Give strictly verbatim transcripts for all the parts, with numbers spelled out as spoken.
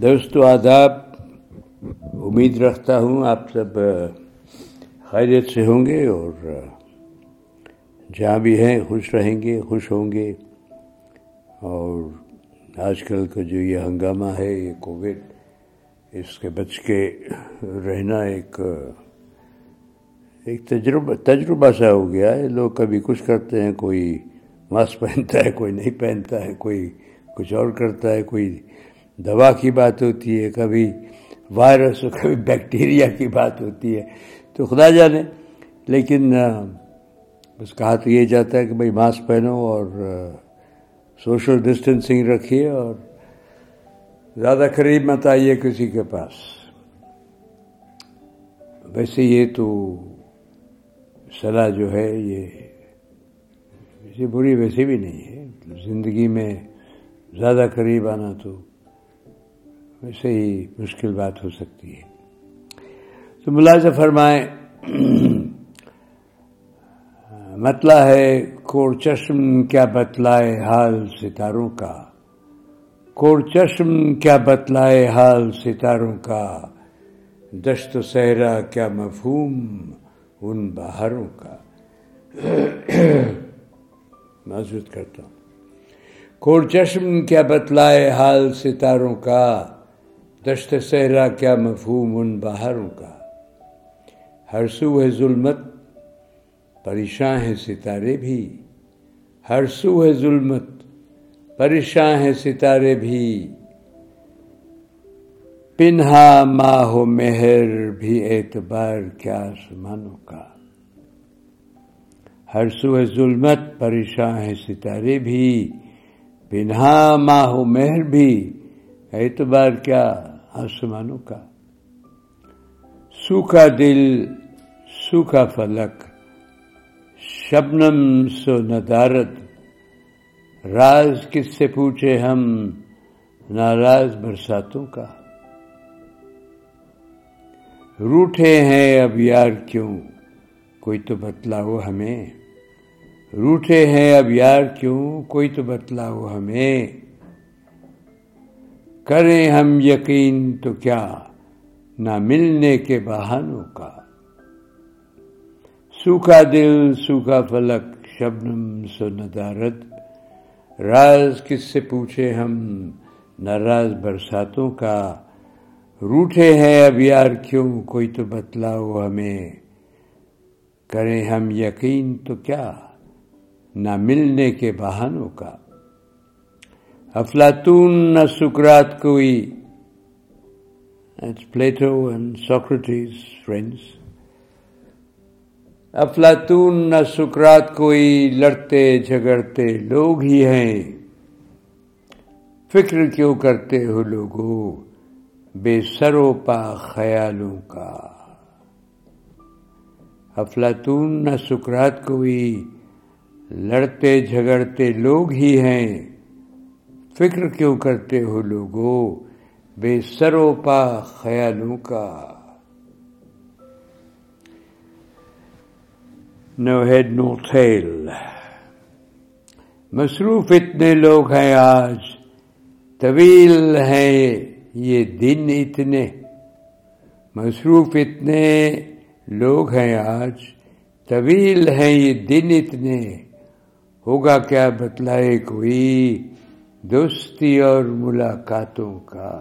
دوست و آداب، امید رکھتا ہوں آپ سب خیریت سے ہوں گے اور جہاں بھی ہیں خوش رہیں گے، خوش ہوں گے۔ اور آج کل کا جو یہ ہنگامہ ہے، یہ کووڈ، اس کے بچ کے رہنا ایک ایک تجربہ تجربہ سا ہو گیا ہے۔ لوگ کبھی کچھ کرتے ہیں، کوئی ماسک پہنتا ہے، کوئی نہیں پہنتا ہے، کوئی کچھ اور کرتا ہے، کوئی دوا کی بات ہوتی ہے، کبھی وائرس، کبھی بیکٹیریا کی بات ہوتی ہے، تو خدا جانے۔ لیکن بس کہا تو یہ جاتا ہے کہ بھائی ماسک پہنو اور سوشل ڈسٹینسنگ رکھیے اور زیادہ قریب مت آئیے کسی کے پاس۔ ویسے یہ تو صلاح جو ہے یہ ویسے بری ویسے بھی نہیں ہے، زندگی میں زیادہ قریب آنا تو ویسے ہی مشکل بات ہو سکتی ہے۔ تو ملاحظہ فرمائیں، مطلع ہے کور چشم کیا بتلائے حال ستاروں کا، کور چشم کیا بتلائے حال ستاروں کا، دشت و صحرا کیا مفہوم ان بہاروں کا۔ معذرت کرتا ہوں، کور چشم کیا بتلائے حال ستاروں کا، دشت صحرا کیا مفہوم ان بہاروں کا۔ ہر سو ہے ظلمت پریشاں ہیں ستارے بھی، ہر سو ہے ظلمت پریشاں ہیں ستارے بھی، پنہا ماہ و مہر بھی اعتبار کیا آسمانوں کا۔ ہر سو ہے ظلمت پریشاں ہیں ستارے بھی، پنہا ماہ و مہر بھی اعتبار کیا آسمانوں کا۔ سوکھا دل سوکھا فلک شبنم سو ندارد، راز کس سے پوچھے ہم ناراض برساتوں کا۔ روٹھے ہیں اب یار کیوں کوئی تو بتلاؤ ہمیں، روٹھے ہیں اب یار کیوں کوئی تو بتلاؤ ہمیں، کریں ہم یقین تو کیا نہ ملنے کے بہانوں کا۔ سوکھا دل سوکھا فلک شبنم سو ندارد، راز کس سے پوچھے ہم ناراض برساتوں کا۔ روٹھے ہیں اب یار کیوں کوئی تو بتلاؤ ہمیں، کریں ہم یقین تو کیا نہ ملنے کے بہانوں کا۔ افلاطون نہ سقراط کوئی، It's Plato and Socrates, friends. افلاطون نہ سقراط کوئی، لڑتے جھگڑتے لوگ ہی ہیں، فکر کیوں کرتے ہو لوگو بے سر و پا خیالوں کا۔ افلاطون نہ سقراط کوئی، لڑتے جھگڑتے لوگ ہی ہیں، فکر کیوں کرتے ہو لوگو بے سر و پا خیالوں کا۔ نو ہیڈ نو ٹیل، مصروف اتنے لوگ ہیں آج، طویل ہیں یہ دن اتنے، مصروف اتنے لوگ ہیں آج، طویل ہیں یہ دن اتنے، ہوگا کیا بتلائے کوئی دوستی اور ملاقاتوں کا۔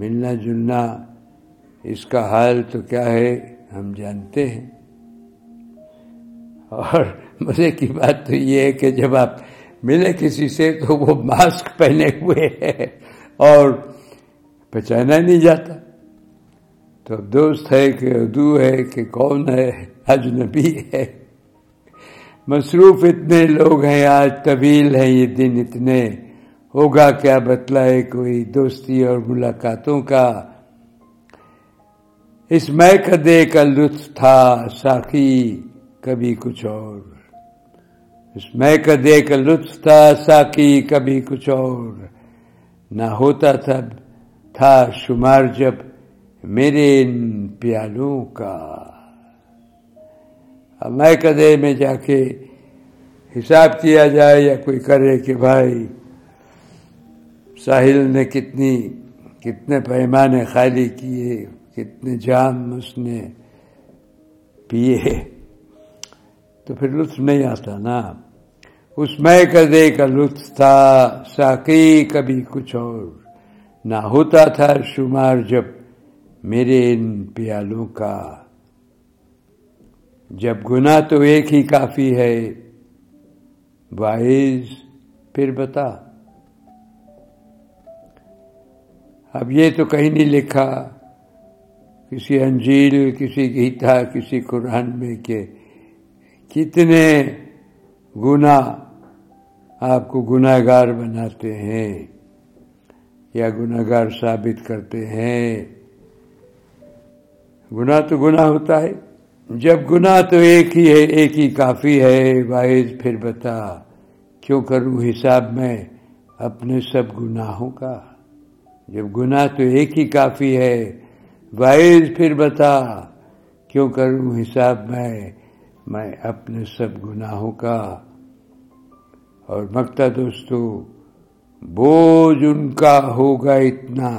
ملنا جلنا اس کا حال تو کیا ہے ہم جانتے ہیں، اور مزے کی بات تو یہ ہے کہ جب آپ ملے کسی سے تو وہ ماسک پہنے ہوئے ہے اور پہچانا نہیں جاتا، تو اب دوست ہے کہ عدو ہے کہ کون ہے، اجنبی ہے۔ مصروف اتنے لوگ ہیں آج، طویل ہیں یہ دن اتنے، ہوگا کیا بتلائے کوئی دوستی اور ملاقاتوں کا۔ اس میں کدے کا لطف تھا ساقی کبھی کچھ اور، اس میں کدے کا لطف تھا ساقی کبھی کچھ اور، نہ ہوتا تب تھا شمار جب میرے ان پیالوں کا۔ اب میں کدے میں جا کے حساب کیا جائے یا کوئی کرے کہ بھائی ساحل نے کتنی کتنے پیمانے خالی کیے، کتنے جام اس نے پیے، تو پھر لطف نہیں آتا نا. اس میں کدے کا لطف تھا ساقی کبھی کچھ اور نہ ہوتا تھا شمار جب میرے ان پیالوں کا. جب گناہ تو ایک ہی کافی ہے واعظ پھر بتا. اب یہ تو کہیں نہیں لکھا کسی انجیل، کسی گیتا، کسی قرآن میں کہ کتنے گناہ آپ کو گناہ گار بناتے ہیں یا گناہ گار ثابت کرتے ہیں. گناہ تو گناہ ہوتا ہے. جب گناہ تو ایک ہی ہے، ایک ہی کافی ہے واعظ پھر بتا. کیوں کروں حساب میں اپنے سب گناہوں کا، جب گناہ تو ایک ہی کافی ہے واعظ پھر بتا. کیوں کروں حساب میں میں اپنے سب گناہوں کا. اور مکتا دوستو، بوجھ ان کا ہوگا اتنا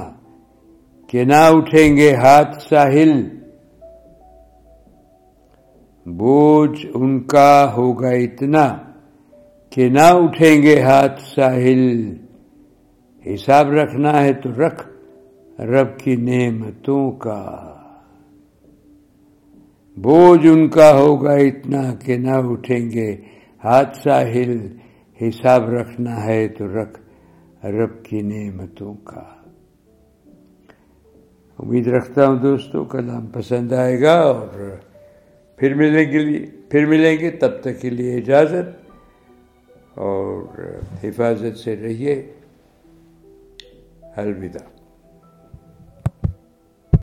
کہ نہ اٹھیں گے ہاتھ ساحل. بوجھ ان کا ہوگا اتنا کہ نہ اٹھیں گے ہاتھ ساحل. حساب رکھنا ہے تو رکھ رب کی نعمتوں کا. بوجھ ان کا ہوگا اتنا کہ نہ اٹھیں گے ہاتھ ساحل. حساب رکھنا ہے تو رکھ رب کی نعمتوں کا. امید رکھتا ہوں دوستو کلام پسند آئے گا، اور پھر ملنے کے لیے پھر ملیں گے. تب تک کے لیے اجازت، اور حفاظت سے رہیے. الوداع.